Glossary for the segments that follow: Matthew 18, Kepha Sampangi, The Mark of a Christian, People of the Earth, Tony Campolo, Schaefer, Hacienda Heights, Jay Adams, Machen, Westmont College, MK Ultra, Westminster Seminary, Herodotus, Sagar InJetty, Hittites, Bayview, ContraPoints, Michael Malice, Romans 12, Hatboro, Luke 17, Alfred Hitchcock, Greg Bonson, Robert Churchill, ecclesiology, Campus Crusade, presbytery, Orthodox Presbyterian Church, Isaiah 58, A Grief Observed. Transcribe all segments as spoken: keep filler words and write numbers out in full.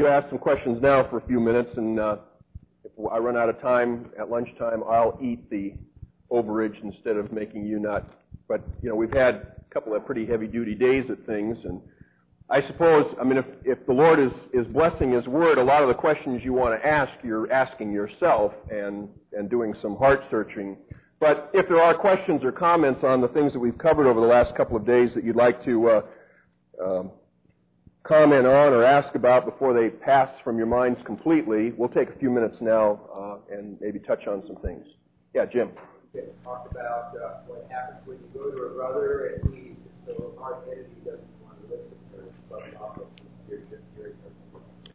you ask some questions now for a few minutes, and uh, if I run out of time at lunchtime, I'll eat the overage instead of making you not. But, you know, we've had a couple of pretty heavy-duty days at things, and I suppose, I mean, if, if the Lord is, is blessing His Word, a lot of the questions you want to ask, you're asking yourself and, and doing some heart-searching. But if there are questions or comments on the things that we've covered over the last couple of days that you'd like to uh, um, comment on or ask about before they pass from your minds completely, we'll take a few minutes now uh, and maybe touch on some things. Yeah, Jim. Okay, talk about uh, what happens when you go to a brother and he's so hard-headed he doesn't want to listen.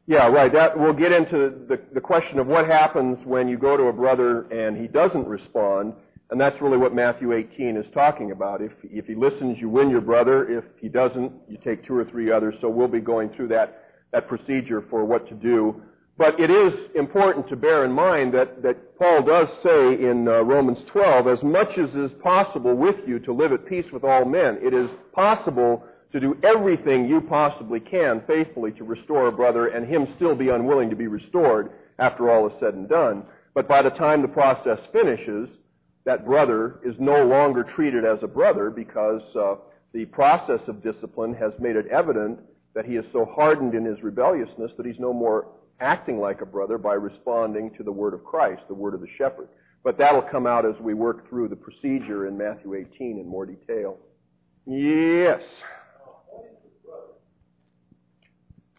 Yeah, right. That, we'll get into the, the question of what happens when you go to a brother and he doesn't respond, and that's really what Matthew eighteen is talking about. If, if he listens, you win your brother. If he doesn't, you take two or three others. So we'll be going through that, that procedure for what to do. But it is important to bear in mind that, that Paul does say in uh, Romans twelve, as much as is possible with you to live at peace with all men, it is possible to do everything you possibly can faithfully to restore a brother and him still be unwilling to be restored after all is said and done. But by the time the process finishes, that brother is no longer treated as a brother because uh, the process of discipline has made it evident that he is so hardened in his rebelliousness that he's no more acting like a brother by responding to the word of Christ, the word of the shepherd. But that'll come out as we work through the procedure in Matthew eighteen in more detail. Yes.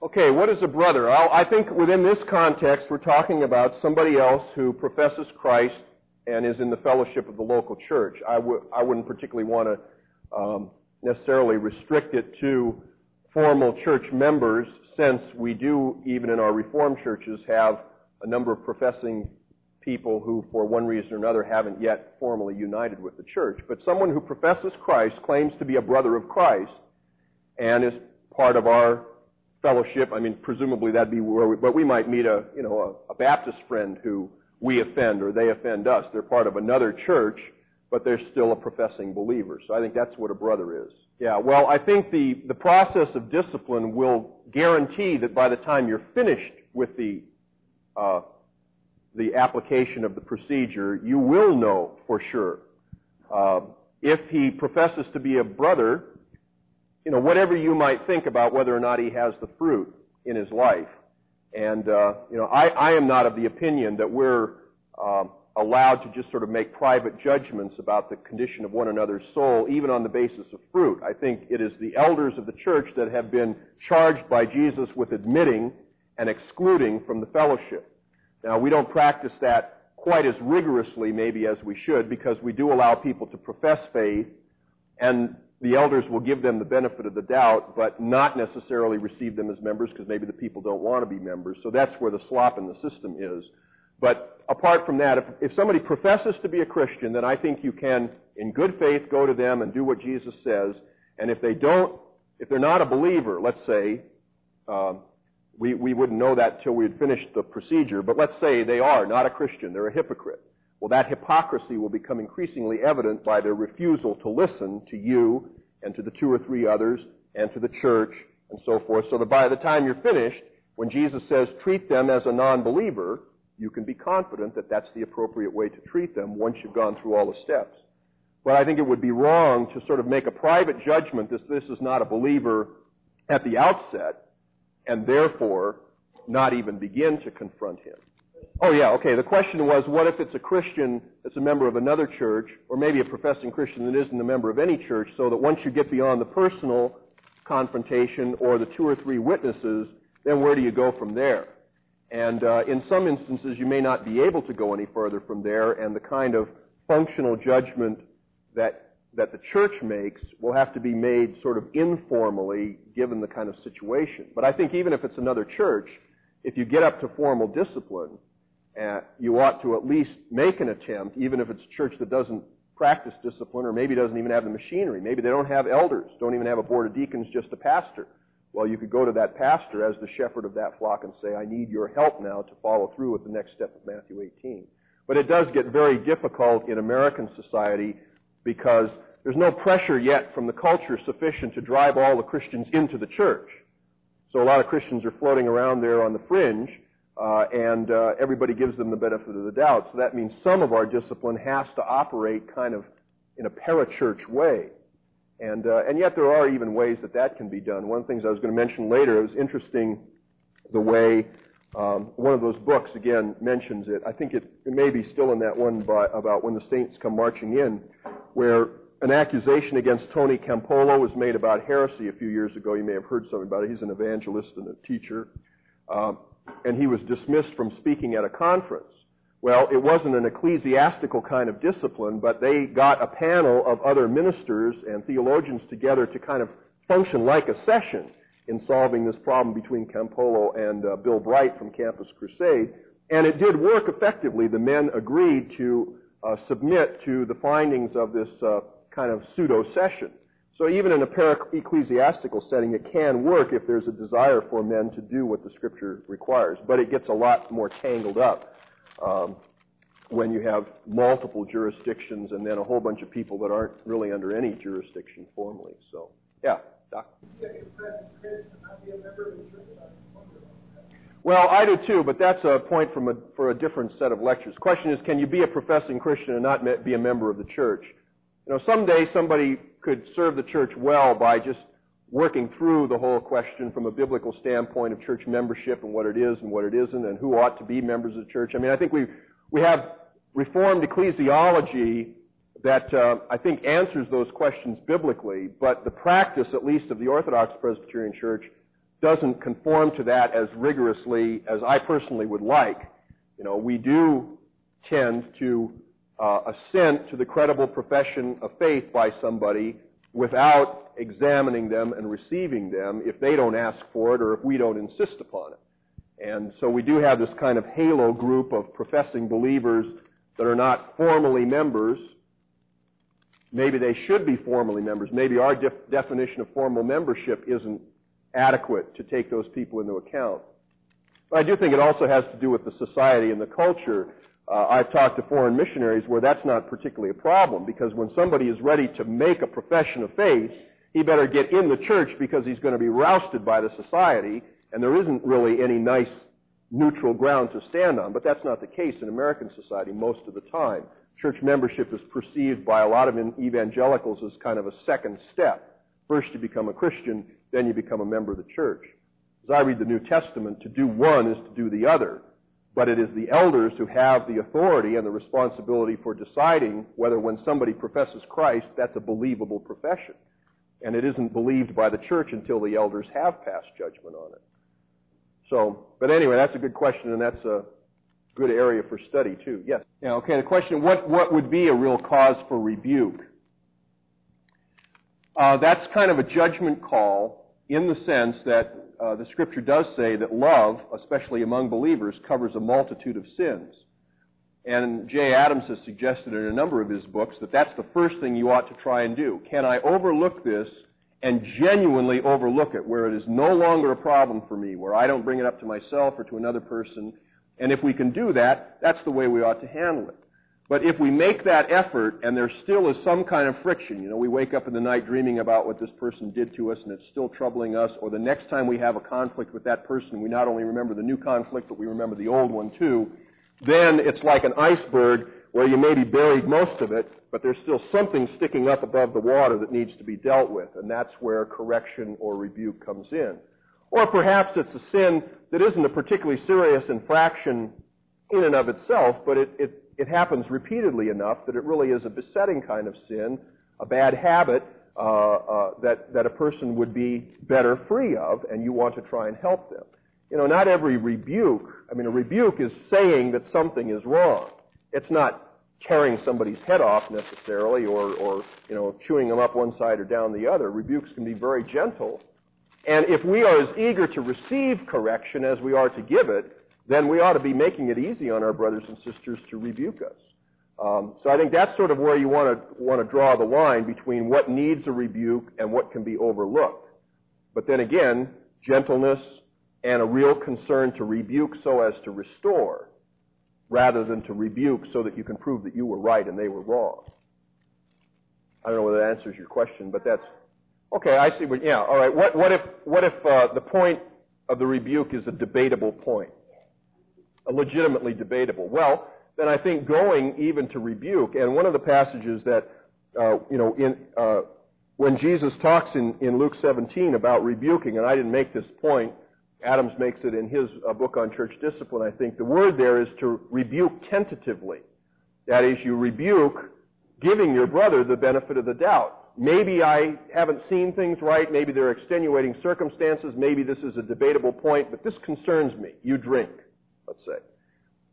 Okay, what is a brother? I'll, I think within this context, we're talking about somebody else who professes Christ and is in the fellowship of the local church. I, w- I wouldn't particularly want to um, necessarily restrict it to formal church members, since we do, even in our Reformed churches, have a number of professing people who, for one reason or another, haven't yet formally united with the church. But someone who professes Christ, claims to be a brother of Christ, and is part of our fellowship. I mean, presumably that'd be where we, but we might meet a, you know, a, a Baptist friend who we offend or they offend us. They're part of another church, but they're still a professing believer. So I think that's what a brother is. Yeah, well, I think the, the process of discipline will guarantee that by the time you're finished with the, uh, the application of the procedure, you will know for sure. Uh, if he professes to be a brother, you know, whatever you might think about whether or not he has the fruit in his life. And, uh, you know, I, I am not of the opinion that we're um, allowed to just sort of make private judgments about the condition of one another's soul, even on the basis of fruit. I think it is the elders of the church that have been charged by Jesus with admitting and excluding from the fellowship. Now, we don't practice that quite as rigorously, maybe, as we should, because we do allow people to profess faith, and the elders will give them the benefit of the doubt, but not necessarily receive them as members because maybe the people don't want to be members. So that's where the slop in the system is. But apart from that, if, if somebody professes to be a Christian, then I think you can, in good faith, go to them and do what Jesus says. And if they don't, if they're not a believer, let's say, um, we, we wouldn't know that till we had finished the procedure, but let's say they are not a Christian, they're a hypocrite. Well, that hypocrisy will become increasingly evident by their refusal to listen to you and to the two or three others and to the church and so forth, so that by the time you're finished, when Jesus says treat them as a non-believer, you can be confident that that's the appropriate way to treat them once you've gone through all the steps. But I think it would be wrong to sort of make a private judgment that this is not a believer at the outset and therefore not even begin to confront him. Oh, yeah, okay. The question was, what if it's a Christian that's a member of another church, or maybe a professing Christian that isn't a member of any church, so that once you get beyond the personal confrontation or the two or three witnesses, then where do you go from there? And uh, in some instances, you may not be able to go any further from there, and the kind of functional judgment that, that the church makes will have to be made sort of informally, given the kind of situation. But I think even if it's another church, if you get up to formal discipline, Uh, you ought to at least make an attempt, even if it's a church that doesn't practice discipline or maybe doesn't even have the machinery. Maybe they don't have elders, don't even have a board of deacons, just a pastor. Well, you could go to that pastor as the shepherd of that flock and say, I need your help now to follow through with the next step of Matthew eighteen. But it does get very difficult in American society because there's no pressure yet from the culture sufficient to drive all the Christians into the church. So a lot of Christians are floating around there on the fringe, uh, and uh, everybody gives them the benefit of the doubt. So that means some of our discipline has to operate kind of in a parachurch way. And uh, and yet there are even ways that that can be done. One of the things I was going to mention later, it was interesting the way um, one of those books, again, mentions it. I think it, it may be still in that one by, about when the saints come marching in, where an accusation against Tony Campolo was made about heresy a few years ago. You may have heard something about it. He's an evangelist and a teacher. Um, and he was dismissed from speaking at a conference. Well, it wasn't an ecclesiastical kind of discipline, but they got a panel of other ministers and theologians together to kind of function like a session in solving this problem between Campolo and uh, Bill Bright from Campus Crusade. And it did work effectively. The men agreed to uh, submit to the findings of this uh, kind of pseudo-session. So even in a para-ecclesiastical setting, it can work if there's a desire for men to do what the Scripture requires. But it gets a lot more tangled up. Um, when you have multiple jurisdictions and then a whole bunch of people that aren't really under any jurisdiction formally. So, yeah, Doc? Well, I do too, but that's a point from a, for a different set of lectures. The question is, can you be a professing Christian and not be a member of the church? You know, someday somebody could serve the church well by just working through the whole question from a biblical standpoint of church membership and what it is and what it isn't and who ought to be members of the church. I mean, I think we we have Reformed ecclesiology that uh, I think answers those questions biblically, but the practice, at least of the Orthodox Presbyterian Church, doesn't conform to that as rigorously as I personally would like. You know, we do tend to uh, assent to the credible profession of faith by somebody without examining them and receiving them if they don't ask for it or if we don't insist upon it. And so we do have this kind of halo group of professing believers that are not formally members. Maybe they should be formally members. Maybe our def- definition of formal membership isn't adequate to take those people into account. But I do think it also has to do with the society and the culture. Uh, I've talked to foreign missionaries where that's not particularly a problem, because when somebody is ready to make a profession of faith, he better get in the church because he's going to be rousted by the society, and there isn't really any nice neutral ground to stand on. But that's not the case in American society most of the time. Church membership is perceived by a lot of evangelicals as kind of a second step. First you become a Christian, then you become a member of the church. As I read the New Testament, to do one is to do the other. But it is the elders who have the authority and the responsibility for deciding whether when somebody professes Christ, that's a believable profession. And it isn't believed by the church until the elders have passed judgment on it. So, but anyway, that's a good question, and that's a good area for study, too. Yes? Yeah, okay, the question, what, what would be a real cause for rebuke? Uh, that's kind of a judgment call in the sense that Uh, the Scripture does say that love, especially among believers, covers a multitude of sins. And Jay Adams has suggested in a number of his books that that's the first thing you ought to try and do. Can I overlook this and genuinely overlook it, where it is no longer a problem for me, where I don't bring it up to myself or to another person? And if we can do that, that's the way we ought to handle it. But if we make that effort and there still is some kind of friction, you know, we wake up in the night dreaming about what this person did to us and it's still troubling us, or the next time we have a conflict with that person, we not only remember the new conflict, but we remember the old one too, then it's like an iceberg where you maybe buried most of it, but there's still something sticking up above the water that needs to be dealt with, and that's where correction or rebuke comes in. Or perhaps it's a sin that isn't a particularly serious infraction in and of itself, but it, it It happens repeatedly enough that it really is a besetting kind of sin, a bad habit uh, uh, that, that a person would be better free of, and you want to try and help them. You know, not every rebuke, I mean, a rebuke is saying that something is wrong. It's not tearing somebody's head off necessarily or, or you know, chewing them up one side or down the other. Rebukes can be very gentle. And if we are as eager to receive correction as we are to give it, then we ought to be making it easy on our brothers and sisters to rebuke us. Um, so I think that's sort of where you want to want to draw the line between what needs a rebuke and what can be overlooked. But then again, gentleness and a real concern to rebuke so as to restore, rather than to rebuke so that you can prove that you were right and they were wrong. I don't know whether that answers your question, but that's okay. I see. But yeah, all right. What what if what if uh, the point of the rebuke is a debatable point, a legitimately debatable. Well, then I think going even to rebuke, and one of the passages that, uh, you know, in uh, when Jesus talks in, in Luke seventeen about rebuking, and I didn't make this point, Adams makes it in his uh, book on church discipline, I think, the word there is to rebuke tentatively. That is, you rebuke giving your brother the benefit of the doubt. Maybe I haven't seen things right, maybe there are extenuating circumstances, maybe this is a debatable point, but this concerns me. You drink, let's say.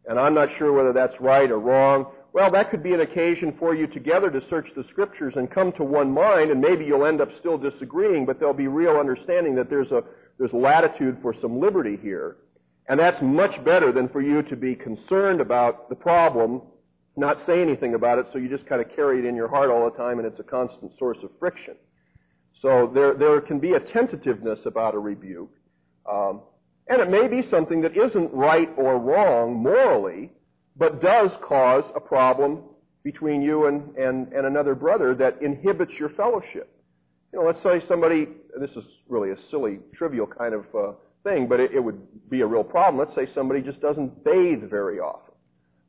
And I'm not sure whether that's right or wrong. Well, that could be an occasion for you together to search the Scriptures and come to one mind, and maybe you'll end up still disagreeing, but there'll be real understanding that there's a there's latitude for some liberty here. And that's much better than for you to be concerned about the problem, not say anything about it, so you just kind of carry it in your heart all the time, and it's a constant source of friction. So there there can be a tentativeness about a rebuke. Um, and it may be something that isn't right or wrong morally, but does cause a problem between you and, and, and another brother that inhibits your fellowship. You know, let's say somebody, this is really a silly, trivial kind of uh, thing, but it, it would be a real problem. Let's say somebody just doesn't bathe very often.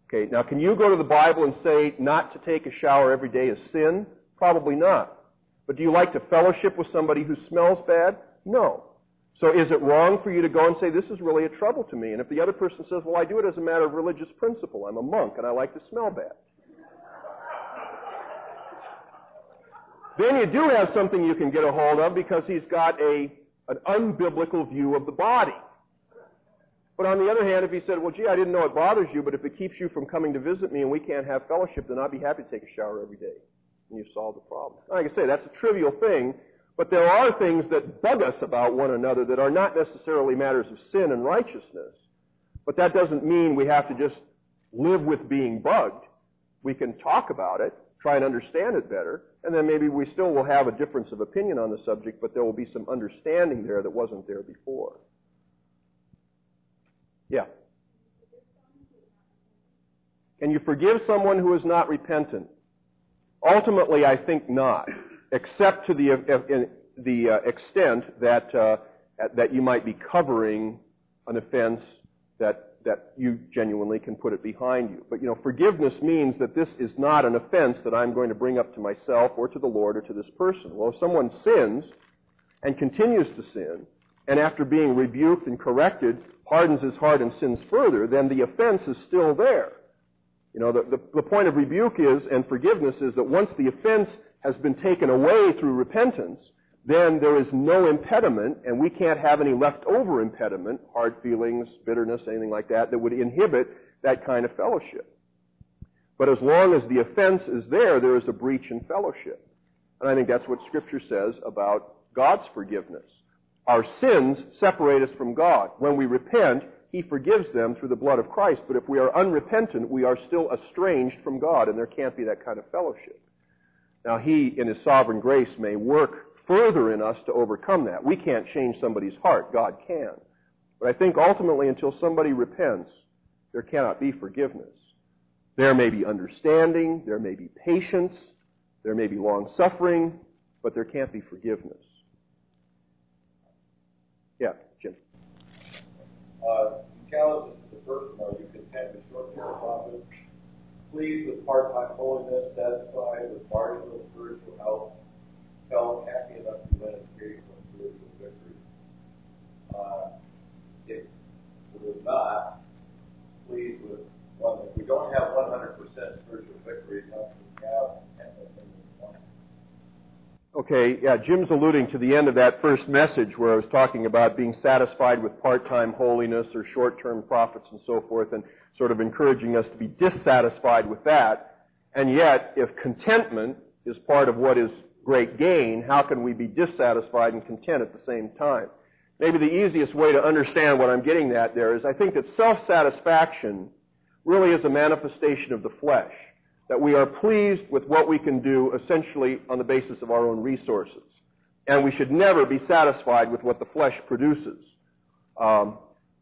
Okay, now can you go to the Bible and say not to take a shower every day is sin? Probably not. But do you like to fellowship with somebody who smells bad? No. So is it wrong for you to go and say this is really a trouble to me? And if the other person says, well, I do it as a matter of religious principle. I'm a monk and I like to smell bad. Then you do have something you can get a hold of because he's got a an unbiblical view of the body. But on the other hand, if he said, well, gee, I didn't know it bothers you, but if it keeps you from coming to visit me and we can't have fellowship, then I'd be happy to take a shower every day. And you've solved the problem. Like I say, that's a trivial thing, but there are things that bug us about one another that are not necessarily matters of sin and righteousness. But that doesn't mean we have to just live with being bugged. We can talk about it, try and understand it better, and then maybe we still will have a difference of opinion on the subject, but there will be some understanding there that wasn't there before. Yeah. Can you forgive someone who is not repentant? Ultimately, I think not, except to the uh, the uh, extent that uh, that you might be covering an offense that that you genuinely can put it behind you. But you know, forgiveness means that this is not an offense that I'm going to bring up to myself or to the Lord or to this person. Well, if someone sins and continues to sin, and after being rebuked and corrected, hardens his heart and sins further, then the offense is still there. You know, the, the, the point of rebuke is, and forgiveness is, that once the offense has been taken away through repentance, then there is no impediment, and we can't have any leftover impediment, hard feelings, bitterness, anything like that, that would inhibit that kind of fellowship. But as long as the offense is there, there is a breach in fellowship. And I think that's what Scripture says about God's forgiveness. Our sins separate us from God. When we repent, He forgives them through the blood of Christ. But if we are unrepentant, we are still estranged from God, and there can't be that kind of fellowship. Now, He, in His sovereign grace, may work further in us to overcome that. We can't change somebody's heart. God can. But I think ultimately, until somebody repents, there cannot be forgiveness. There may be understanding, there may be patience, there may be long-suffering, but there can't be forgiveness. Yeah, Jim. Uh, in callousness to the personal, you content with short-term profits, pleased with part-time holiness, satisfied with marginal spiritual health, felt happy enough to win escape from spiritual victory. Uh, if we're not pleased with one, if we don't have one hundred percent spiritual victory, not to have anything. Okay, yeah, Jim's alluding to the end of that first message where I was talking about being satisfied with part-time holiness or short-term profits and so forth, and sort of encouraging us to be dissatisfied with that. And yet, if contentment is part of what is great gain, how can we be dissatisfied and content at the same time? Maybe the easiest way to understand what I'm getting at there is I think that self-satisfaction really is a manifestation of the flesh, that we are pleased with what we can do essentially on the basis of our own resources. And we should never be satisfied with what the flesh produces. Um,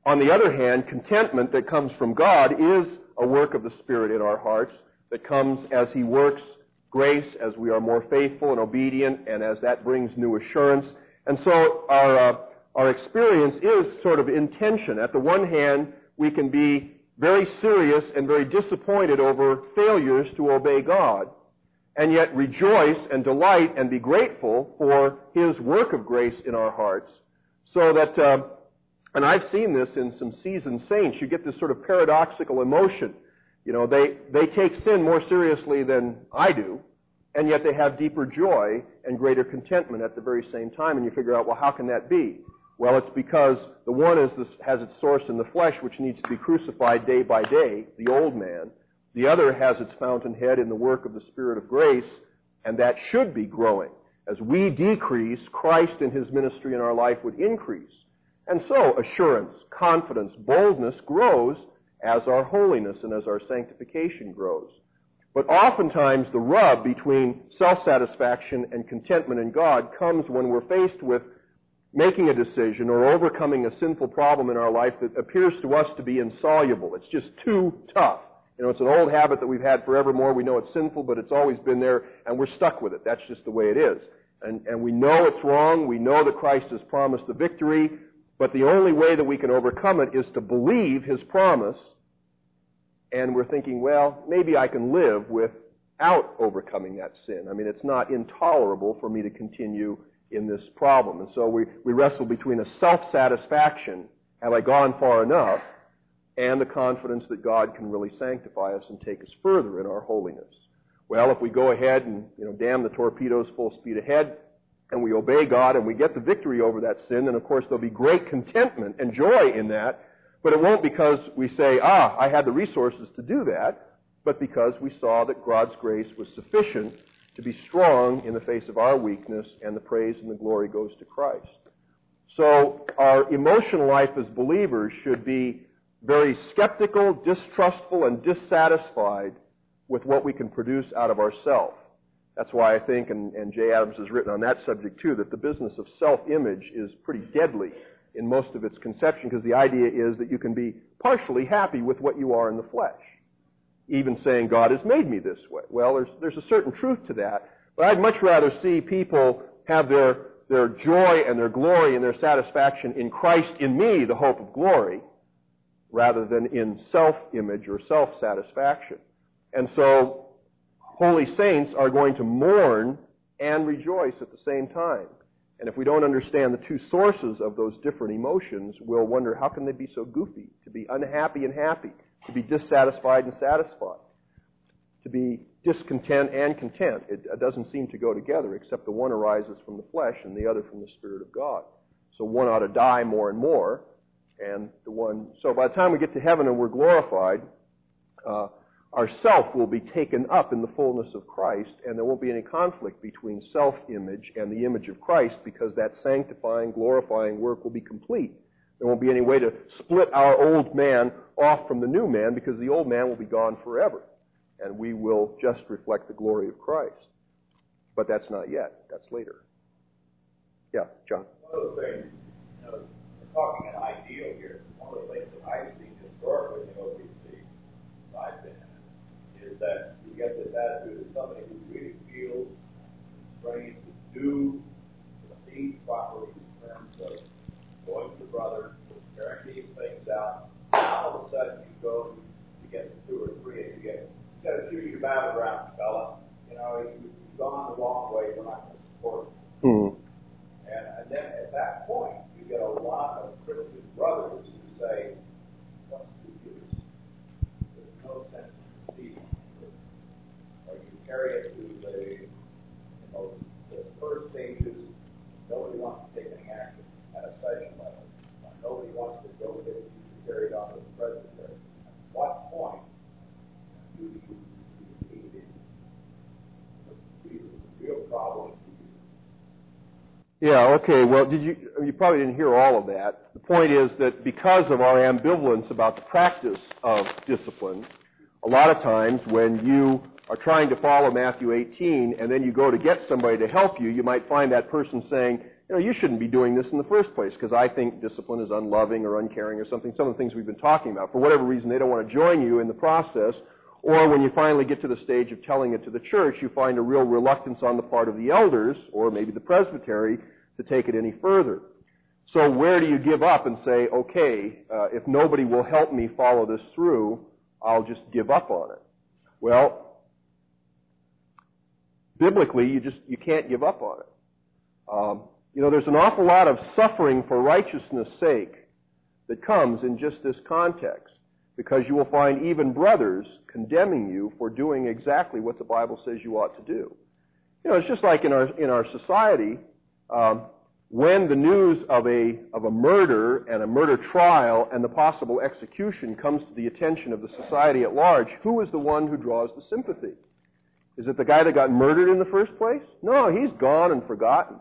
on the other hand, contentment that comes from God is a work of the Spirit in our hearts that comes as He works grace, as we are more faithful and obedient, and as that brings new assurance. And so our, uh, our experience is sort of in tension. At the one hand, we can be very serious and very disappointed over failures to obey God, and yet rejoice and delight and be grateful for His work of grace in our hearts. So that, uh, and I've seen this in some seasoned saints, you get this sort of paradoxical emotion. You know, they, they take sin more seriously than I do, and yet they have deeper joy and greater contentment at the very same time, and you figure out, well, how can that be? Well, it's because the one is this, has its source in the flesh, which needs to be crucified day by day, the old man. The other has its fountainhead in the work of the Spirit of grace, and that should be growing. As we decrease, Christ and His ministry in our life would increase. And so assurance, confidence, boldness grows as our holiness and as our sanctification grows. But oftentimes the rub between self-satisfaction and contentment in God comes when we're faced with making a decision or overcoming a sinful problem in our life that appears to us to be insoluble. It's just too tough. You know, it's an old habit that we've had forevermore. We know it's sinful, but it's always been there, and we're stuck with it. That's just the way it is. And, and we know it's wrong. We know that Christ has promised the victory, but the only way that we can overcome it is to believe His promise, and we're thinking, well, maybe I can live without overcoming that sin. I mean, it's not intolerable for me to continue in this problem. And so we, we wrestle between a self-satisfaction, have I gone far enough, and the confidence that God can really sanctify us and take us further in our holiness. Well, if we go ahead and, you know, damn the torpedoes, full speed ahead, and we obey God and we get the victory over that sin, then of course there'll be great contentment and joy in that, but it won't because we say, ah, I had the resources to do that, but because we saw that God's grace was sufficient to be strong in the face of our weakness, and the praise and the glory goes to Christ. So our emotional life as believers should be very skeptical, distrustful, and dissatisfied with what we can produce out of ourselves. That's why I think, and, and Jay Adams has written on that subject too, that the business of self-image is pretty deadly in most of its conception, because the idea is that you can be partially happy with what you are in the flesh, even saying, God has made me this way. Well, there's, there's a certain truth to that, but I'd much rather see people have their, their joy and their glory and their satisfaction in Christ in me, the hope of glory, rather than in self-image or self-satisfaction. And so holy saints are going to mourn and rejoice at the same time. And if we don't understand the two sources of those different emotions, we'll wonder, how can they be so goofy? To be unhappy and happy, to be dissatisfied and satisfied, to be discontent and content. It doesn't seem to go together, except the one arises from the flesh and the other from the Spirit of God. So one ought to die more and more, and the one... So by the time we get to heaven and we're glorified, uh, our self will be taken up in the fullness of Christ, and there won't be any conflict between self-image and the image of Christ, because that sanctifying, glorifying work will be complete. There won't be any way to split our old man off from the new man, because the old man will be gone forever, and we will just reflect the glory of Christ. But that's not yet. That's later. Yeah, John? One of the things, you know, we're talking an ideal here. One of the things that I've seen historically in O B C, I've been in it, is that you get this attitude of somebody who really feels trained to do the deed properly in terms of going to the brother, guaranteeing things out, all of a sudden you go, you get to two or three, and you get, you got to shoot your battleground, fella. You know, you've gone the long way, we're not going to support you. Mm-hmm. And, and then at that point, you get a lot of Christian brothers who say, what's the use? There's no sense in proceeding. Or you carry it to the, you know, the first stages, nobody wants to take any action. At a station level. Nobody wants to go with it to carry it on to the presbytery. At what point do you need it? The real problem to you. Yeah, okay. Well, did you, you probably didn't hear all of that. The point is that because of our ambivalence about the practice of discipline, a lot of times when you are trying to follow Matthew eighteen and then you go to get somebody to help you, you might find that person saying, you know, you shouldn't be doing this in the first place because I think discipline is unloving or uncaring or something, some of the things we've been talking about. For whatever reason, they don't want to join you in the process, or when you finally get to the stage of telling it to the church, you find a real reluctance on the part of the elders or maybe the presbytery to take it any further. So where do you give up and say, okay, uh, if nobody will help me follow this through, I'll just give up on it? Well, biblically, you just you can't give up on it. Um, you know, there's an awful lot of suffering for righteousness' sake that comes in just this context, because you will find even brothers condemning you for doing exactly what the Bible says you ought to do. You know, it's just like in our in our society, um, when the news of a of a murder and a murder trial and the possible execution comes to the attention of the society at large, who is the one who draws the sympathy? Is it the guy that got murdered in the first place? No, he's gone and forgotten.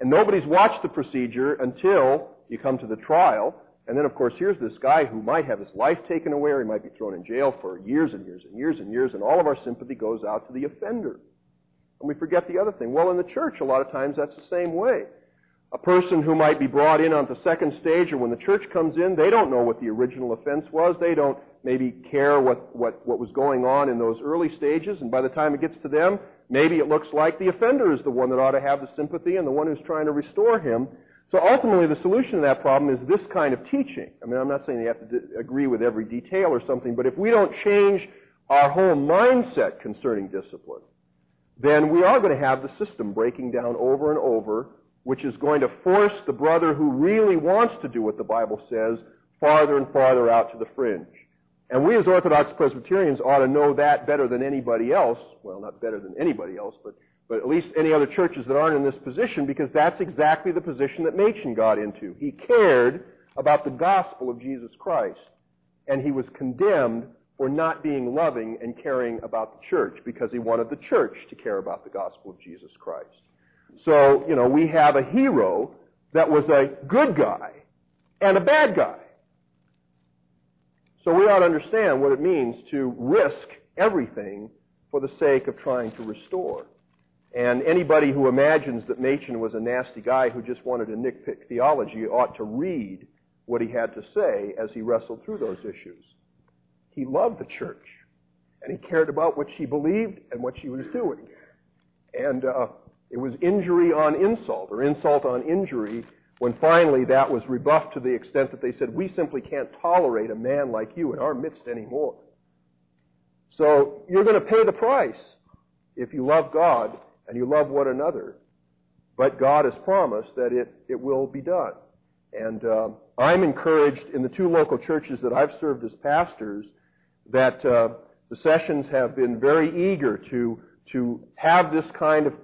And nobody's watched the procedure until you come to the trial. And then, of course, here's this guy who might have his life taken away, or he might be thrown in jail for years and years and years and years, and all of our sympathy goes out to the offender. And we forget the other thing. Well, in the church, a lot of times that's the same way. A person who might be brought in on the second stage, or when the church comes in, they don't know what the original offense was. They don't maybe care what, what, what was going on in those early stages, and by the time it gets to them, maybe it looks like the offender is the one that ought to have the sympathy and the one who's trying to restore him. So ultimately, the solution to that problem is this kind of teaching. I mean, I'm not saying you have to d- agree with every detail or something, but if we don't change our whole mindset concerning discipline, then we are going to have the system breaking down over and over, which is going to force the brother who really wants to do what the Bible says farther and farther out to the fringe. And we as Orthodox Presbyterians ought to know that better than anybody else. Well, not better than anybody else, but... but at least any other churches that aren't in this position, because that's exactly the position that Machen got into. He cared about the gospel of Jesus Christ, and he was condemned for not being loving and caring about the church, because he wanted the church to care about the gospel of Jesus Christ. So, you know, we have a hero that was a good guy and a bad guy. So we ought to understand what it means to risk everything for the sake of trying to restore. And anybody who imagines that Machen was a nasty guy who just wanted to nitpick theology ought to read what he had to say as he wrestled through those issues. He loved the church, and he cared about what she believed and what she was doing. And uh, it was injury on insult, or insult on injury, when finally that was rebuffed to the extent that they said, we simply can't tolerate a man like you in our midst anymore. So you're going to pay the price if you love God and you love one another, but God has promised that it, it will be done. And uh, I'm encouraged in the two local churches that I've served as pastors that uh, the sessions have been very eager to, to have this kind of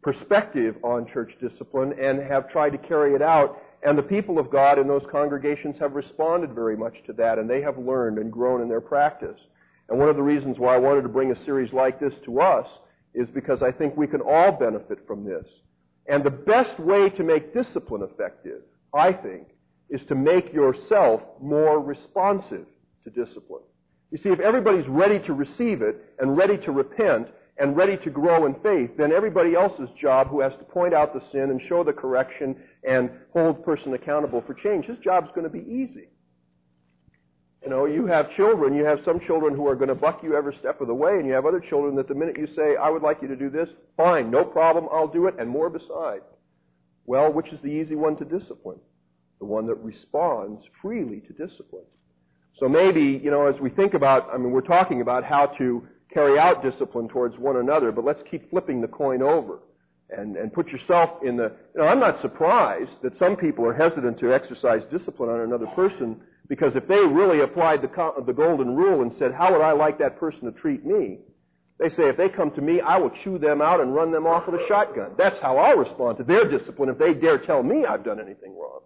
perspective on church discipline and have tried to carry it out. And the people of God in those congregations have responded very much to that, and they have learned and grown in their practice. And one of the reasons why I wanted to bring a series like this to us is because I think we can all benefit from this. And the best way to make discipline effective, I think, is to make yourself more responsive to discipline. You see, if everybody's ready to receive it and ready to repent and ready to grow in faith, then everybody else's job who has to point out the sin and show the correction and hold the person accountable for change, his job's going to be easy. You know, you have children, you have some children who are going to buck you every step of the way, and you have other children that the minute you say, I would like you to do this, fine, no problem, I'll do it, and more besides. Well, which is the easy one to discipline? The one that responds freely to discipline. So maybe, you know, as we think about, I mean, we're talking about how to carry out discipline towards one another, but let's keep flipping the coin over and, and put yourself in the, you know, I'm not surprised that some people are hesitant to exercise discipline on another person, because if they really applied the, the golden rule and said, how would I like that person to treat me? They say, if they come to me, I will chew them out and run them off with a shotgun. That's how I'll respond to their discipline if they dare tell me I've done anything wrong.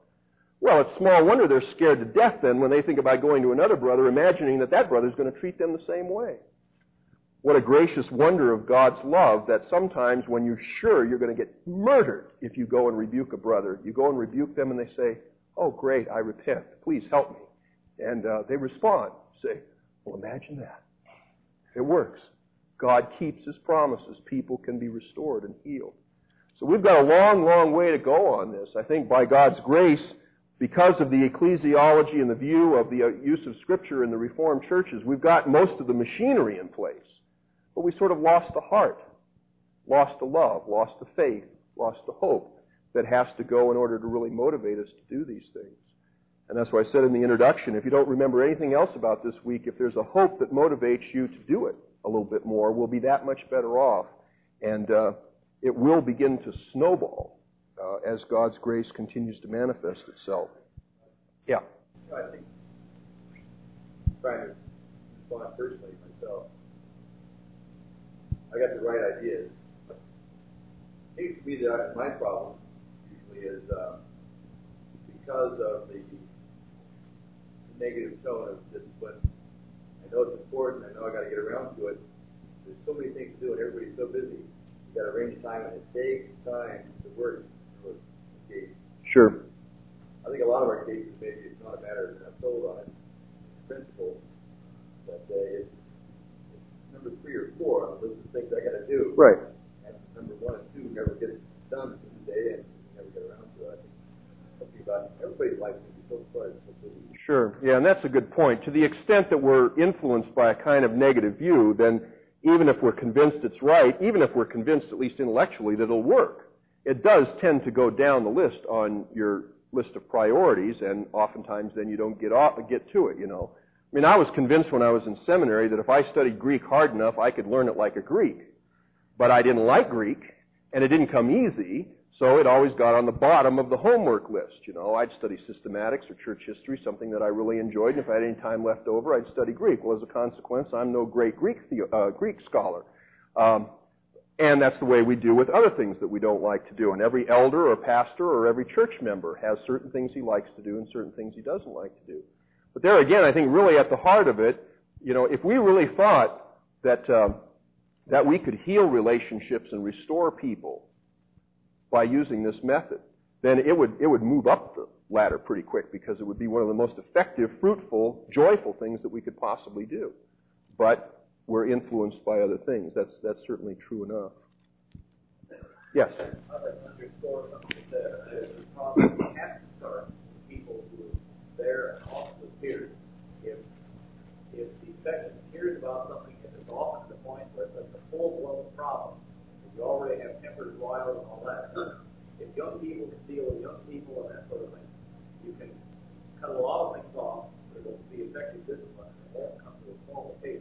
Well, it's small wonder they're scared to death then when they think about going to another brother, imagining that that brother's going to treat them the same way. What a gracious wonder of God's love that sometimes when you're sure you're going to get murdered if you go and rebuke a brother, you go and rebuke them and they say, oh, great, I repent. Please help me. And uh, they respond, say, well, imagine that. It works. God keeps his promises. People can be restored and healed. So we've got a long, long way to go on this. I think by God's grace, because of the ecclesiology and the view of the uh, use of Scripture in the Reformed churches, we've got most of the machinery in place. But we sort of lost the heart, lost the love, lost the faith, lost the hope that has to go in order to really motivate us to do these things. And that's why I said in the introduction, if you don't remember anything else about this week, if there's a hope that motivates you to do it a little bit more, we'll be that much better off. And uh, it will begin to snowball uh, as God's grace continues to manifest itself. Yeah? I think, trying to respond personally myself, I got the right ideas. It seems to me that my problem usually is uh, because of the negative tone of discipline. I know it's important. I know I got to get around to it. There's so many things to do, and everybody's so busy. You got to arrange time, and it takes time to work. Sure. I think a lot of our cases, maybe it's not a matter of not sold on it. It's a principle, but uh, it's, it's number three or four on the list of things I got to do. Right. And number one and two never get done in the day, and never get around to it. I think about everybody's life can be so fun. Sure. Yeah, and that's a good point. To the extent that we're influenced by a kind of negative view, then even if we're convinced it's right, even if we're convinced, at least intellectually, that it'll work, it does tend to go down the list on your list of priorities, and oftentimes then you don't get off, get to it, you know. I mean, I was convinced when I was in seminary that if I studied Greek hard enough, I could learn it like a Greek. But I didn't like Greek, and it didn't come easy, so it always got on the bottom of the homework list, you know. I'd study systematics or church history, something that I really enjoyed, and if I had any time left over, I'd study Greek. Well, as a consequence, I'm no great Greek theo- uh, Greek scholar. Um, And that's the way we do with other things that we don't like to do. And every elder or pastor or every church member has certain things he likes to do and certain things he doesn't like to do. But there again, I think really at the heart of it, you know, if we really thought that uh, that we could heal relationships and restore people by using this method, then it would it would move up the ladder pretty quick, because it would be one of the most effective, fruitful, joyful things that we could possibly do. But we're influenced by other things. That's that's certainly true enough. Yes? I'd like to underscore something there. There's a problem that has to start with people who are there and often appears. If, if the section hears about something, and it's often the point where it's a full-blown problem, and you already have tempers wild and all that, if young people can deal with young people and that sort of thing, you can cut a lot of things off, but it will be effective discipline, and it won't come to a formal case.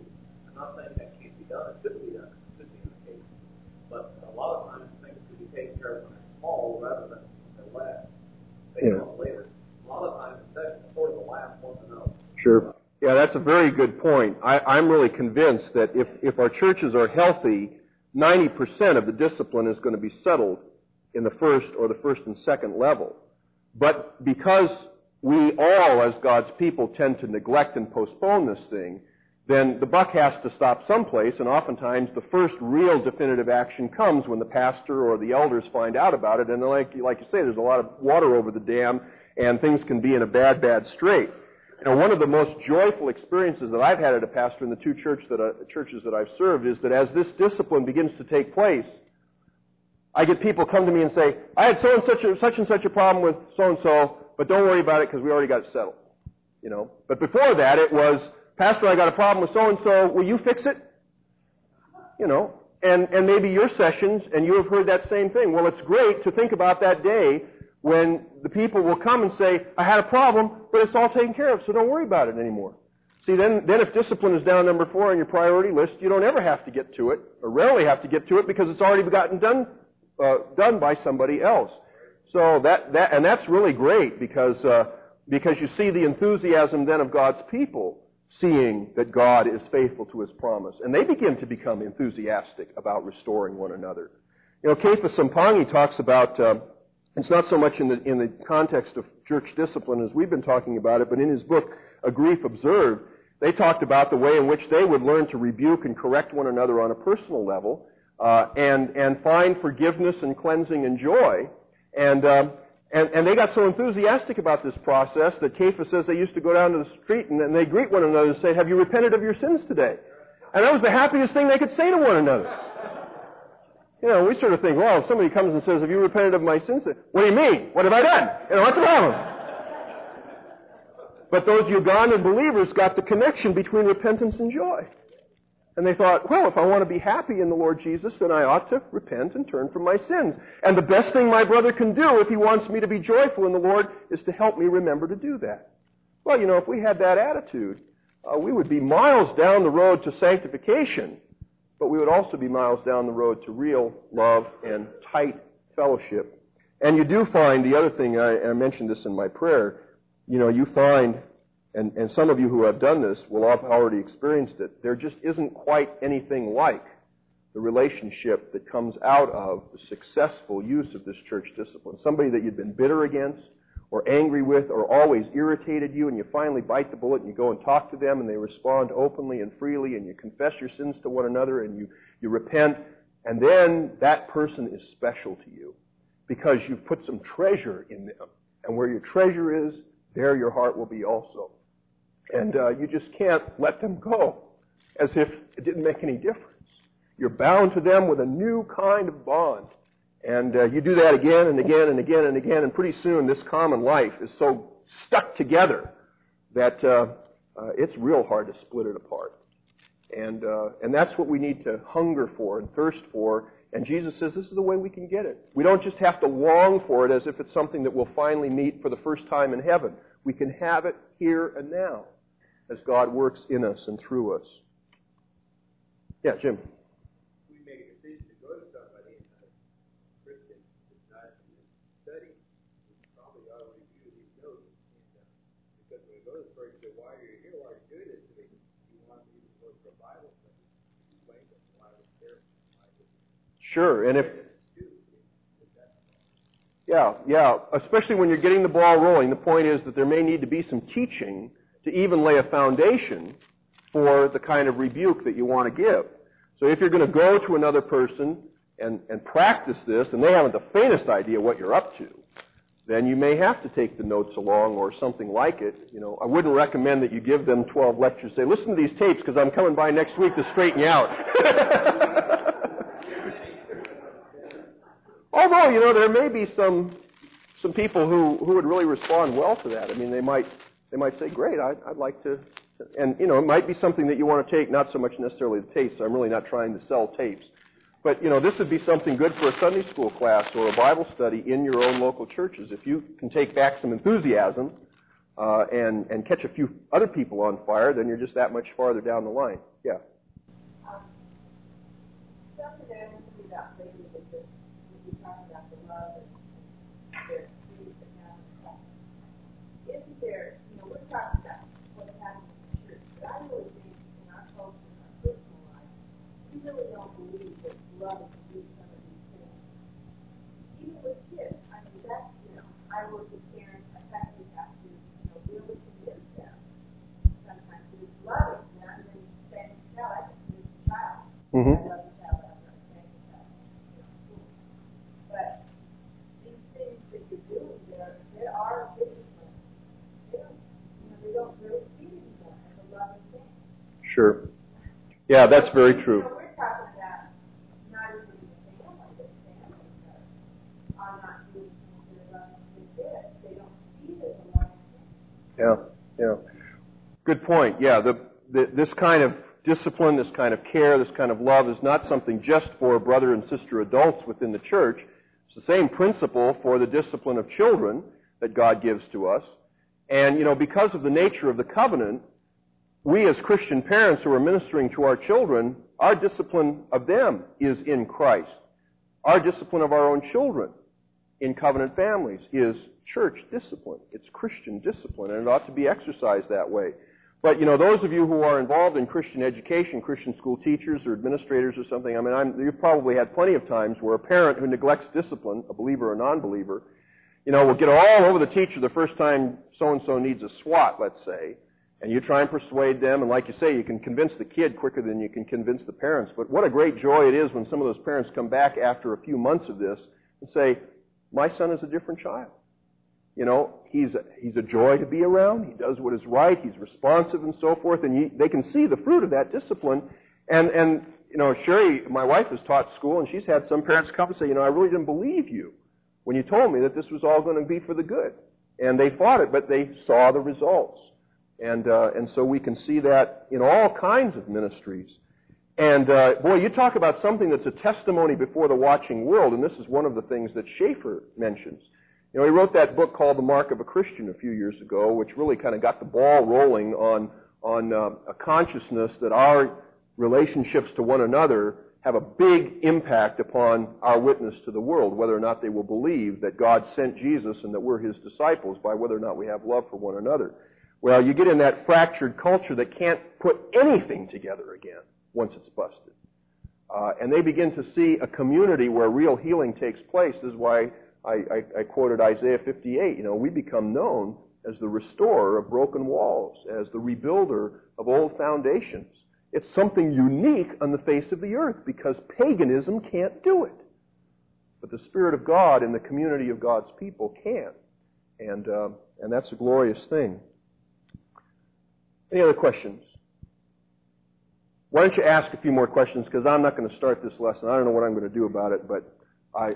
I'm not saying that can't be done, it should be done, it should be in the case. But a lot of times things could be taken care of when it's small rather than the last. They come up later. A lot of times the second before the last one to know. Sure. Yeah, that's a very good point. I, I'm really convinced that if, if our churches are healthy, ninety percent of the discipline is going to be settled in the first or the first and second level. But because we all, as God's people, tend to neglect and postpone this thing, then the buck has to stop someplace, and oftentimes the first real definitive action comes when the pastor or the elders find out about it, and like, like you say, there's a lot of water over the dam, and things can be in a bad, bad strait. You know, one of the most joyful experiences that I've had as a pastor in the two church that, uh, churches that I've served is that as this discipline begins to take place, I get people come to me and say, I had so and such a, such and such a problem with so-and-so, but don't worry about it because we already got it settled. You know? But before that, it was, Pastor, I got a problem with so-and-so. Will you fix it? You know, and, and maybe your sessions, and you have heard that same thing. Well, it's great to think about that day when the people will come and say, I had a problem, but it's all taken care of, so don't worry about it anymore. See, then, then if discipline is down number four on your priority list, you don't ever have to get to it, or rarely have to get to it, because it's already gotten done, uh, done by somebody else. So that, that, and that's really great, because, uh, because you see the enthusiasm then of God's people, seeing that God is faithful to His promise. And they begin to become enthusiastic about restoring one another. You know, Kepha Sampangi talks about, uh, it's not so much in the in the context of church discipline as we've been talking about it, but in his book, A Grief Observed, they talked about the way in which they would learn to rebuke and correct one another on a personal level, uh, and and find forgiveness and cleansing and joy. And um, And, and they got so enthusiastic about this process that Kepha says they used to go down to the street and, and they greet one another and say, have you repented of your sins today? And that was the happiest thing they could say to one another. You know, we sort of think, well, if somebody comes and says, have you repented of my sins? What do you mean? What have I done? You know, what's the problem? But those Ugandan believers got the connection between repentance and joy. And they thought, well, if I want to be happy in the Lord Jesus, then I ought to repent and turn from my sins. And the best thing my brother can do if he wants me to be joyful in the Lord is to help me remember to do that. Well, you know, if we had that attitude, uh, we would be miles down the road to sanctification, but we would also be miles down the road to real love and tight fellowship. And you do find, the other thing, I, I mentioned this in my prayer, you know, you find... And, and some of you who have done this will have already experienced it. There just isn't quite anything like the relationship that comes out of the successful use of this church discipline. Somebody that you've been bitter against or angry with or always irritated you, and you finally bite the bullet and you go and talk to them, and they respond openly and freely, and you confess your sins to one another, and you, you repent. And then that person is special to you because you've put some treasure in them. And where your treasure is, there your heart will be also. And uh, you just can't let them go as if it didn't make any difference. You're bound to them with a new kind of bond. And uh, you do that again and again and again and again, and pretty soon this common life is so stuck together that uh, uh, it's real hard to split it apart. And, uh, and that's what we need to hunger for and thirst for. And Jesus says this is the way we can get it. We don't just have to long for it as if it's something that we'll finally meet for the first time in heaven. We can have it here and now as God works in us and through us. Yeah, Jim? We make a decision to go to somebody and a Christian is not in study. We probably ought to review these notes. And, uh, because when we go to the person, say, why are you here? Why are you doing this? They, you want me to go to a Bible study. You explain to them why they're there. Sure, and if... Yeah, yeah, especially when you're getting the ball rolling, the point is that there may need to be some teaching to even lay a foundation for the kind of rebuke that you want to give. So if you're going to go to another person and, and practice this, and they haven't the faintest idea what you're up to, then you may have to take the notes along or something like it. You know, I wouldn't recommend that you give them twelve lectures. Say, listen to these tapes because I'm coming by next week to straighten you out. Although, you know, there may be some some people who, who would really respond well to that. I mean, they might they might say, great, I'd, I'd like to. And, you know, it might be something that you want to take, not so much necessarily the tapes. So I'm really not trying to sell tapes. But, you know, this would be something good for a Sunday school class or a Bible study in your own local churches. If you can take back some enthusiasm uh, and, and catch a few other people on fire, then you're just that much farther down the line. Yeah. Um, Mm-hmm. But these things that you're doing there, there are things that they don't really see anymore as a loving thing. Sure. Yeah, that's very true. Yeah, yeah. Good point. Yeah, the, the this kind of discipline, this kind of care, this kind of love is not something just for brother and sister adults within the church. It's the same principle for the discipline of children that God gives to us. And, you know, because of the nature of the covenant, we as Christian parents who are ministering to our children, our discipline of them is in Christ. Our discipline of our own children in covenant families is church discipline. It's Christian discipline, and it ought to be exercised that way. But, you know, those of you who are involved in Christian education, Christian school teachers or administrators or something, I mean, I'm, you've probably had plenty of times where a parent who neglects discipline, a believer or non-believer, you know, will get all over the teacher the first time so-and-so needs a SWAT, let's say, and you try and persuade them, and like you say, you can convince the kid quicker than you can convince the parents. But what a great joy it is when some of those parents come back after a few months of this and say, my son is a different child. You know, he's a, he's a joy to be around. He does what is right. He's responsive and so forth. And you, they can see the fruit of that discipline. And, and you know, Sherry, my wife, has taught school, and she's had some parents come and say, you know, I really didn't believe you when you told me that this was all going to be for the good. And they fought it, but they saw the results. And, uh, and so we can see that in all kinds of ministries. And uh, boy, you talk about something that's a testimony before the watching world, and this is one of the things that Schaefer mentions. You know, he wrote that book called The Mark of a Christian a few years ago, which really kind of got the ball rolling on on uh, a consciousness that our relationships to one another have a big impact upon our witness to the world, whether or not they will believe that God sent Jesus and that we're his disciples by whether or not we have love for one another. Well, you get in that fractured culture that can't put anything together again once it's busted. Uh, and they begin to see a community where real healing takes place. This is why I, I, I quoted Isaiah fifty-eight. You know, we become known as the restorer of broken walls, as the rebuilder of old foundations. It's something unique on the face of the earth because paganism can't do it. But the Spirit of God and the community of God's people can. And uh, and that's a glorious thing. Any other questions? Why don't you ask a few more questions, because I'm not going to start this lesson. I don't know what I'm going to do about it, but I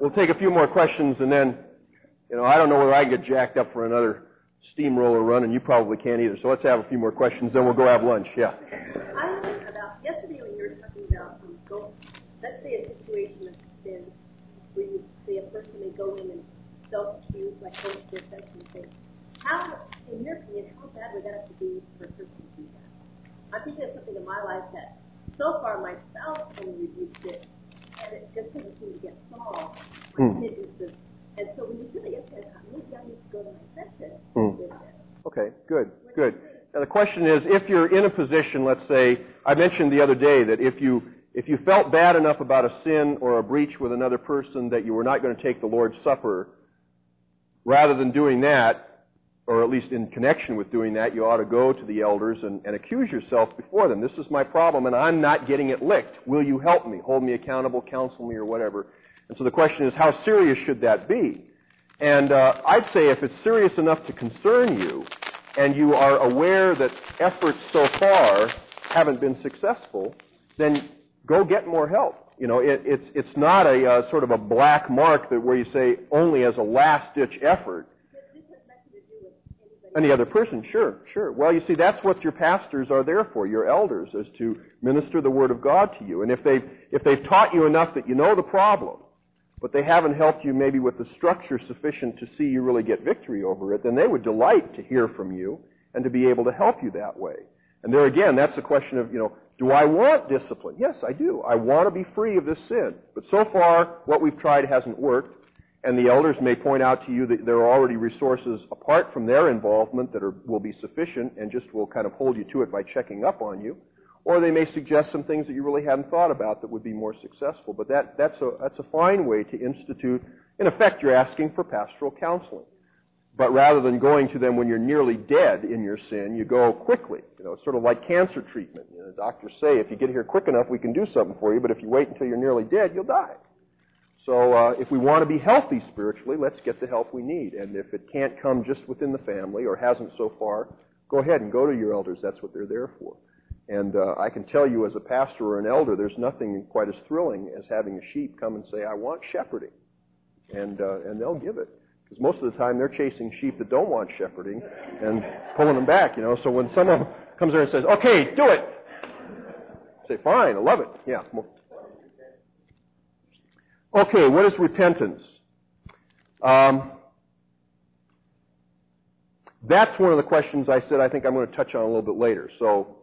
we'll take a few more questions, and then, you know, I don't know whether I get jacked up for another steamroller run, and you probably can't either. So let's have a few more questions, then we'll go have lunch. Yeah. I was about yesterday when you were talking about um, go, let's say a situation of sin where you say a person may go in and self-accuse like homosexuality and say, how, in your opinion, how bad would that have to be for a person to do that? I'm thinking of something in my life that so far my spouse only rebuked it, and it just doesn't seem to get solved. Mm. And so when you said it yesterday, maybe I need to go to my session. Mm. With okay, good, good. Now the question is, if you're in a position, let's say, I mentioned the other day that if you if you felt bad enough about a sin or a breach with another person that you were not going to take the Lord's Supper, rather than doing that, or at least in connection with doing that, you ought to go to the elders and, and accuse yourself before them. This is my problem, and I'm not getting it licked. Will you help me? Hold me accountable, counsel me, or whatever. And so the question is, how serious should that be? And uh, I'd say if it's serious enough to concern you, and you are aware that efforts so far haven't been successful, then go get more help. You know, it, it's it's not a uh, sort of a black mark that where you say only as a last-ditch effort. Any other person, sure, sure. Well, you see, that's what your pastors are there for, your elders, is to minister the Word of God to you. And if they've, if they've taught you enough that you know the problem, but they haven't helped you maybe with the structure sufficient to see you really get victory over it, then they would delight to hear from you and to be able to help you that way. And there again, that's a question of, you know, do I want discipline? Yes, I do. I want to be free of this sin. But so far, what we've tried hasn't worked, and the elders may point out to you that there are already resources apart from their involvement that are, will be sufficient and just will kind of hold you to it by checking up on you. Or they may suggest some things that you really hadn't thought about that would be more successful. But that, that's a that's a fine way to institute. In effect, you're asking for pastoral counseling. But rather than going to them when you're nearly dead in your sin, you go quickly. You know, it's sort of like cancer treatment. You know, doctors say, if you get here quick enough, we can do something for you. But if you wait until you're nearly dead, you'll die. So uh, if we want to be healthy spiritually, let's get the help we need. And if it can't come just within the family or hasn't so far, go ahead and go to your elders. That's what they're there for. And uh, I can tell you as a pastor or an elder, there's nothing quite as thrilling as having a sheep come and say, I want shepherding. And uh, and they'll give it. Because most of the time they're chasing sheep that don't want shepherding and pulling them back, you know. So when someone comes there and says, okay, do it, I say, fine, I love it. Yeah. Okay, what is repentance? Um, that's one of the questions I said I think I'm going to touch on a little bit later. So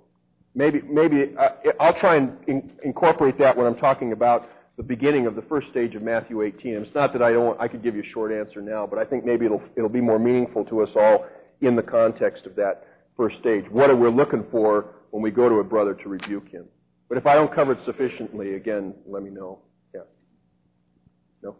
Maybe maybe uh, I'll try and in, incorporate that when I'm talking about the beginning of the first stage of Matthew eighteen. It's not that I don't want, I could give you a short answer now, but I think maybe it'll it'll be more meaningful to us all in the context of that first stage. What are we looking for when we go to a brother to rebuke him? But if I don't cover it sufficiently, again, let me know. Yeah. No.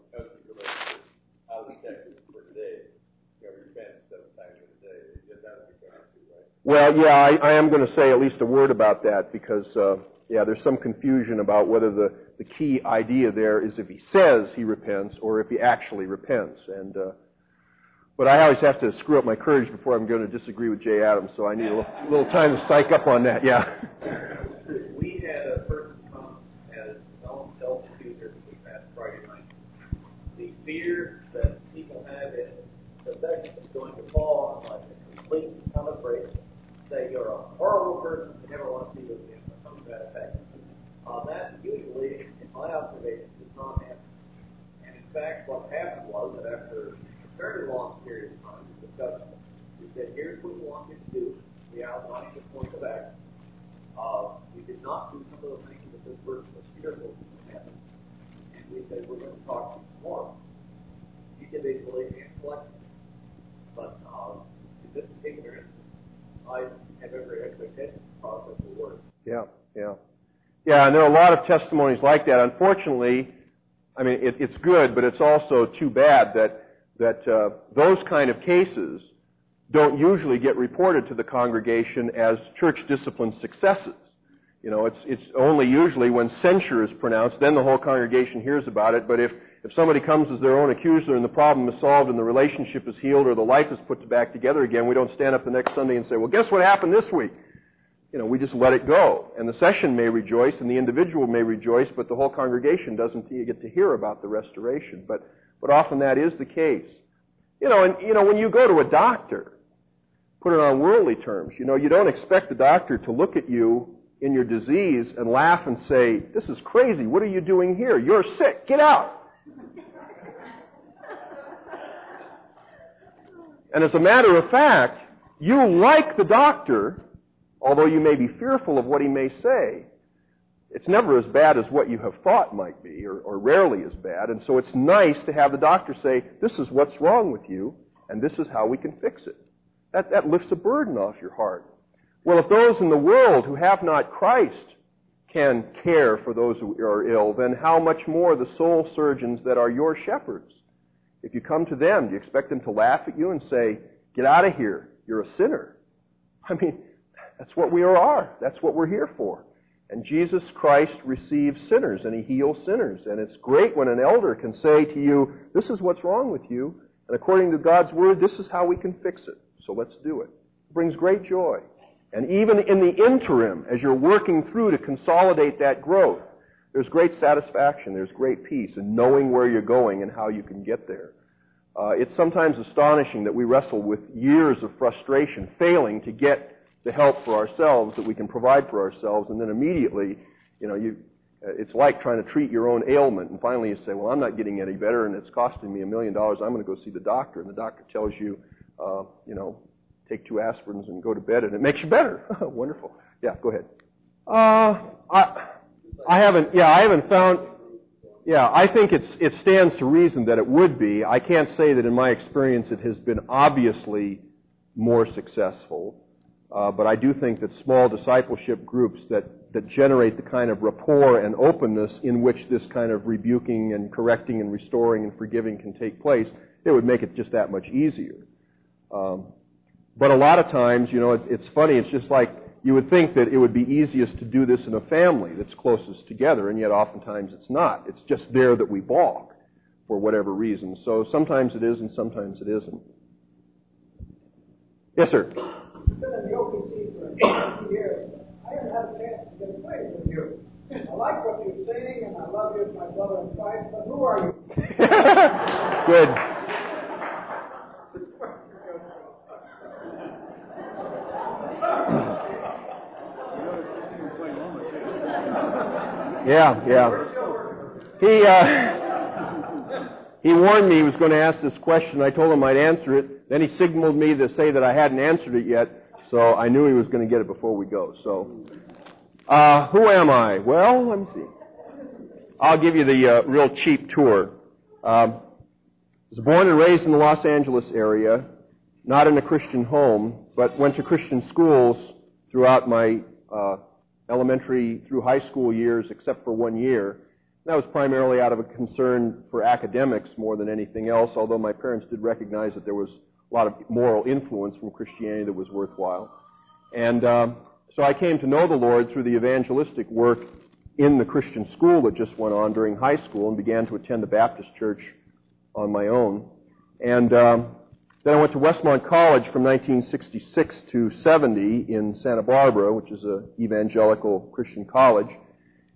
Well, yeah, I, I am going to say at least a word about that because, uh, yeah, there's some confusion about whether the, the key idea there is if he says he repents or if he actually repents. And uh, but I always have to screw up my courage before I'm going to disagree with Jay Adams, so I need a little, a little time to psych up on that, yeah. We had a person come as an self-accuser last Friday night. The fear that people have is the second is going to fall on like a complete unafraid. Say you're a horrible person, you never want to see you again, or something to that effect. very long period of time to discuss it. We said, here's what we want you to do. We outlined the point of action. Uh, we did not do some of the things that this person was fearful to happen. And we said, we're going to talk to you tomorrow, individually and collectively. But uh, in this particular instance, I have every expectation the process will work. Yeah, yeah. Yeah, and there are a lot of testimonies like that. Unfortunately, I mean, it, it's good, but it's also too bad that that uh, those kind of cases don't usually get reported to the congregation as church discipline successes. You know, it's it's only usually when censure is pronounced, then the whole congregation hears about it. But if, if somebody comes as their own accuser and the problem is solved and the relationship is healed or the life is put back together again, we don't stand up the next Sunday and say, well, guess what happened this week? You know, we just let it go. And the session may rejoice and the individual may rejoice, but the whole congregation doesn't get to hear about the restoration. But but often that is the case. You know, and you know, when you go to a doctor, put it on worldly terms, you know, you don't expect the doctor to look at you in your disease and laugh and say, this is crazy, what are you doing here? You're sick, get out. And as a matter of fact, you like the doctor, although you may be fearful of what he may say. It's never as bad as what you have thought might be, or, or rarely as bad. And so it's nice to have the doctor say, this is what's wrong with you, and this is how we can fix it. That, that lifts a burden off your heart. Well, if those in the world who have not Christ can care for those who are ill, then how much more the soul surgeons that are your shepherds? If you come to them, do you expect them to laugh at you and say, get out of here, you're a sinner? I mean, that's what we are. That's what we're here for. And Jesus Christ receives sinners, and he heals sinners. And it's great when an elder can say to you, this is what's wrong with you, and according to God's word, this is how we can fix it. So let's do it. It brings great joy. And even in the interim, as you're working through to consolidate that growth, there's great satisfaction, there's great peace in knowing where you're going and how you can get there. Uh, it's sometimes astonishing that we wrestle with years of frustration, failing to get the help for ourselves that we can provide for ourselves, and then immediately, you know, you it's like trying to treat your own ailment, and finally you say, well, I'm not getting any better, and it's costing me a million dollars, I'm going to go see the doctor, and the doctor tells you, uh, you know, take two aspirins and go to bed, and it makes you better. Wonderful. Yeah, go ahead. Uh, I, I haven't, yeah, I haven't found, yeah, I think it's it stands to reason that it would be. I can't say that in my experience it has been obviously more successful. Uh, but I do think that small discipleship groups that, that generate the kind of rapport and openness in which this kind of rebuking and correcting and restoring and forgiving can take place, it would make it just that much easier. Um, but a lot of times, you know, it, it's funny, it's just like you would think that it would be easiest to do this in a family that's closest together, and yet oftentimes it's not. It's just there that we balk for whatever reason. So sometimes it is and sometimes it isn't. Yes, sir? I've been in the O P C for fifty years. I haven't had a chance to get away with you. I like what you're saying, and I love you as my brother and wife, but who are you? Good. Yeah, yeah. He, uh, he warned me he was going to ask this question. I told him I'd answer it. Then he signaled me to say that I hadn't answered it yet. So I knew he was going to get it before we go. So, uh, who am I? Well, let me see. I'll give you the uh, real cheap tour. Um, I was born and raised in the Los Angeles area, not in a Christian home, but went to Christian schools throughout my uh, elementary through high school years, except for one year. And that was primarily out of a concern for academics more than anything else, although my parents did recognize that there was a lot of moral influence from Christianity that was worthwhile. And um, so I came to know the Lord through the evangelistic work in the Christian school that just went on during high school, and began to attend the Baptist church on my own. And um, then I went to Westmont College from nineteen sixty-six to seventy in Santa Barbara, which is an evangelical Christian college.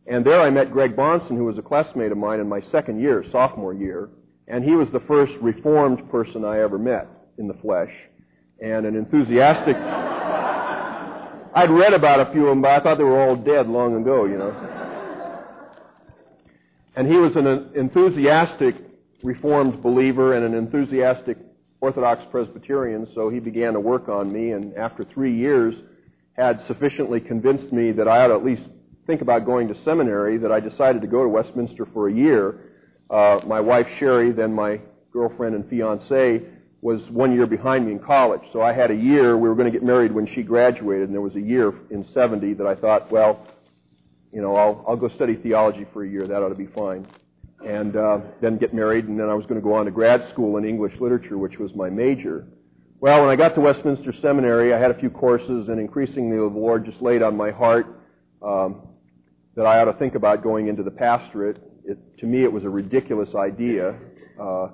And there I met Greg Bonson, who was a classmate of mine in my second year, sophomore year. And he was the first Reformed person I ever met in the flesh, and an enthusiastic... I'd read about a few of them, but I thought they were all dead long ago, you know. And he was an enthusiastic Reformed believer and an enthusiastic Orthodox Presbyterian, so he began to work on me, and after three years had sufficiently convinced me that I ought to at least think about going to seminary that I decided to go to Westminster for a year. Uh, my wife, Sherry, then my girlfriend and fiancée, was one year behind me in college. So I had a year. We were going to get married when she graduated, and there was a year in seventy that I thought, well, you know, I'll, I'll go study theology for a year. That ought to be fine. And uh, then get married, and then I was going to go on to grad school in English literature, which was my major. Well, when I got to Westminster Seminary, I had a few courses, and increasingly the Lord just laid on my heart um, that I ought to think about going into the pastorate. It, to me, it was a ridiculous idea, uh,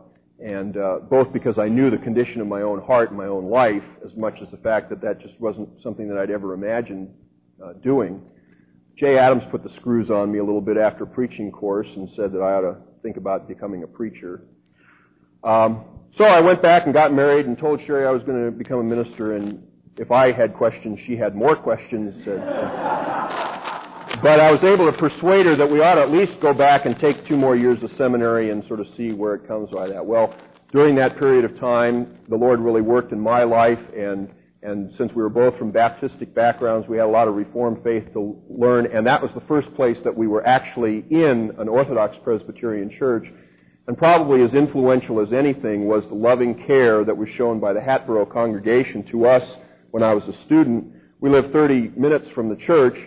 and uh, both because I knew the condition of my own heart and my own life, as much as the fact that that just wasn't something that I'd ever imagined uh, doing. Jay Adams put the screws on me a little bit after preaching course and said that I ought to think about becoming a preacher. Um, so I went back and got married and told Sherry I was going to become a minister, and if I had questions, she had more questions. And, but I was able to persuade her that we ought to at least go back and take two more years of seminary and sort of see where it comes by that. Well, during that period of time, the Lord really worked in my life, and and since we were both from Baptistic backgrounds, we had a lot of Reformed faith to learn, and that was the first place that we were actually in an Orthodox Presbyterian church. And probably as influential as anything was the loving care that was shown by the Hatboro congregation to us when I was a student. We lived thirty minutes from the church.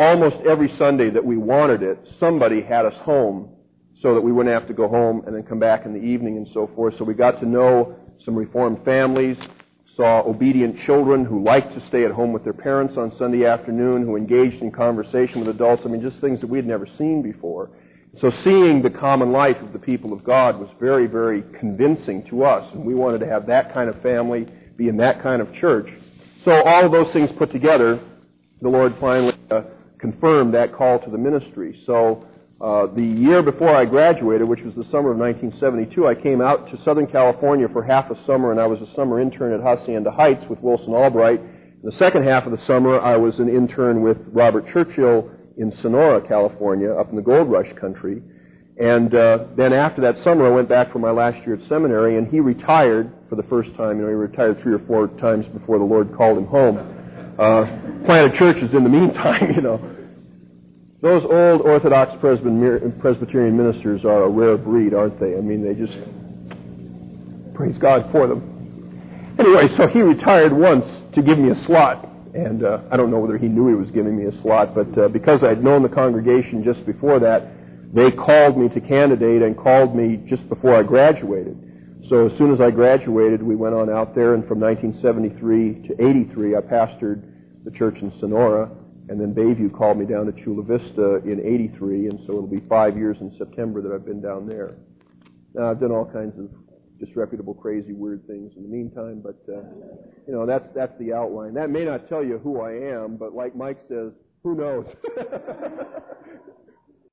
Almost every Sunday that we wanted it, somebody had us home so that we wouldn't have to go home and then come back in the evening and so forth. So we got to know some Reformed families, saw obedient children who liked to stay at home with their parents on Sunday afternoon, who engaged in conversation with adults. I mean, just things that we had never seen before. So seeing the common life of the people of God was very, very convincing to us, and we wanted to have that kind of family, be in that kind of church. So all of those things put together, the Lord finally uh, confirmed that call to the ministry. So uh, the year before I graduated, which was the summer of nineteen seventy-two, I came out to Southern California for half a summer, and I was a summer intern at Hacienda Heights with Wilson Albright. The second half of the summer, I was an intern with Robert Churchill in Sonora, California, up in the gold rush country. And uh, then after that summer, I went back for my last year at seminary, and he retired for the first time. You know, he retired three or four times before the Lord called him home. Uh, planted churches in the meantime, you know. Those old Orthodox Presbyterian ministers are a rare breed, aren't they? I mean, they just praise God for them. Anyway, so he retired once to give me a slot, and uh, I don't know whether he knew he was giving me a slot, but uh, because I had known the congregation just before that, they called me to candidate and called me just before I graduated. So as soon as I graduated, we went on out there, and from nineteen seventy-three to eighty-three, I pastored the church in Sonora, and then Bayview called me down to Chula Vista in eighty-three, and so it'll be five years in September that I've been down there. Now, I've done all kinds of disreputable, crazy, weird things in the meantime, but, uh, you know, that's that's the outline. That may not tell you who I am, but like Mike says, who knows?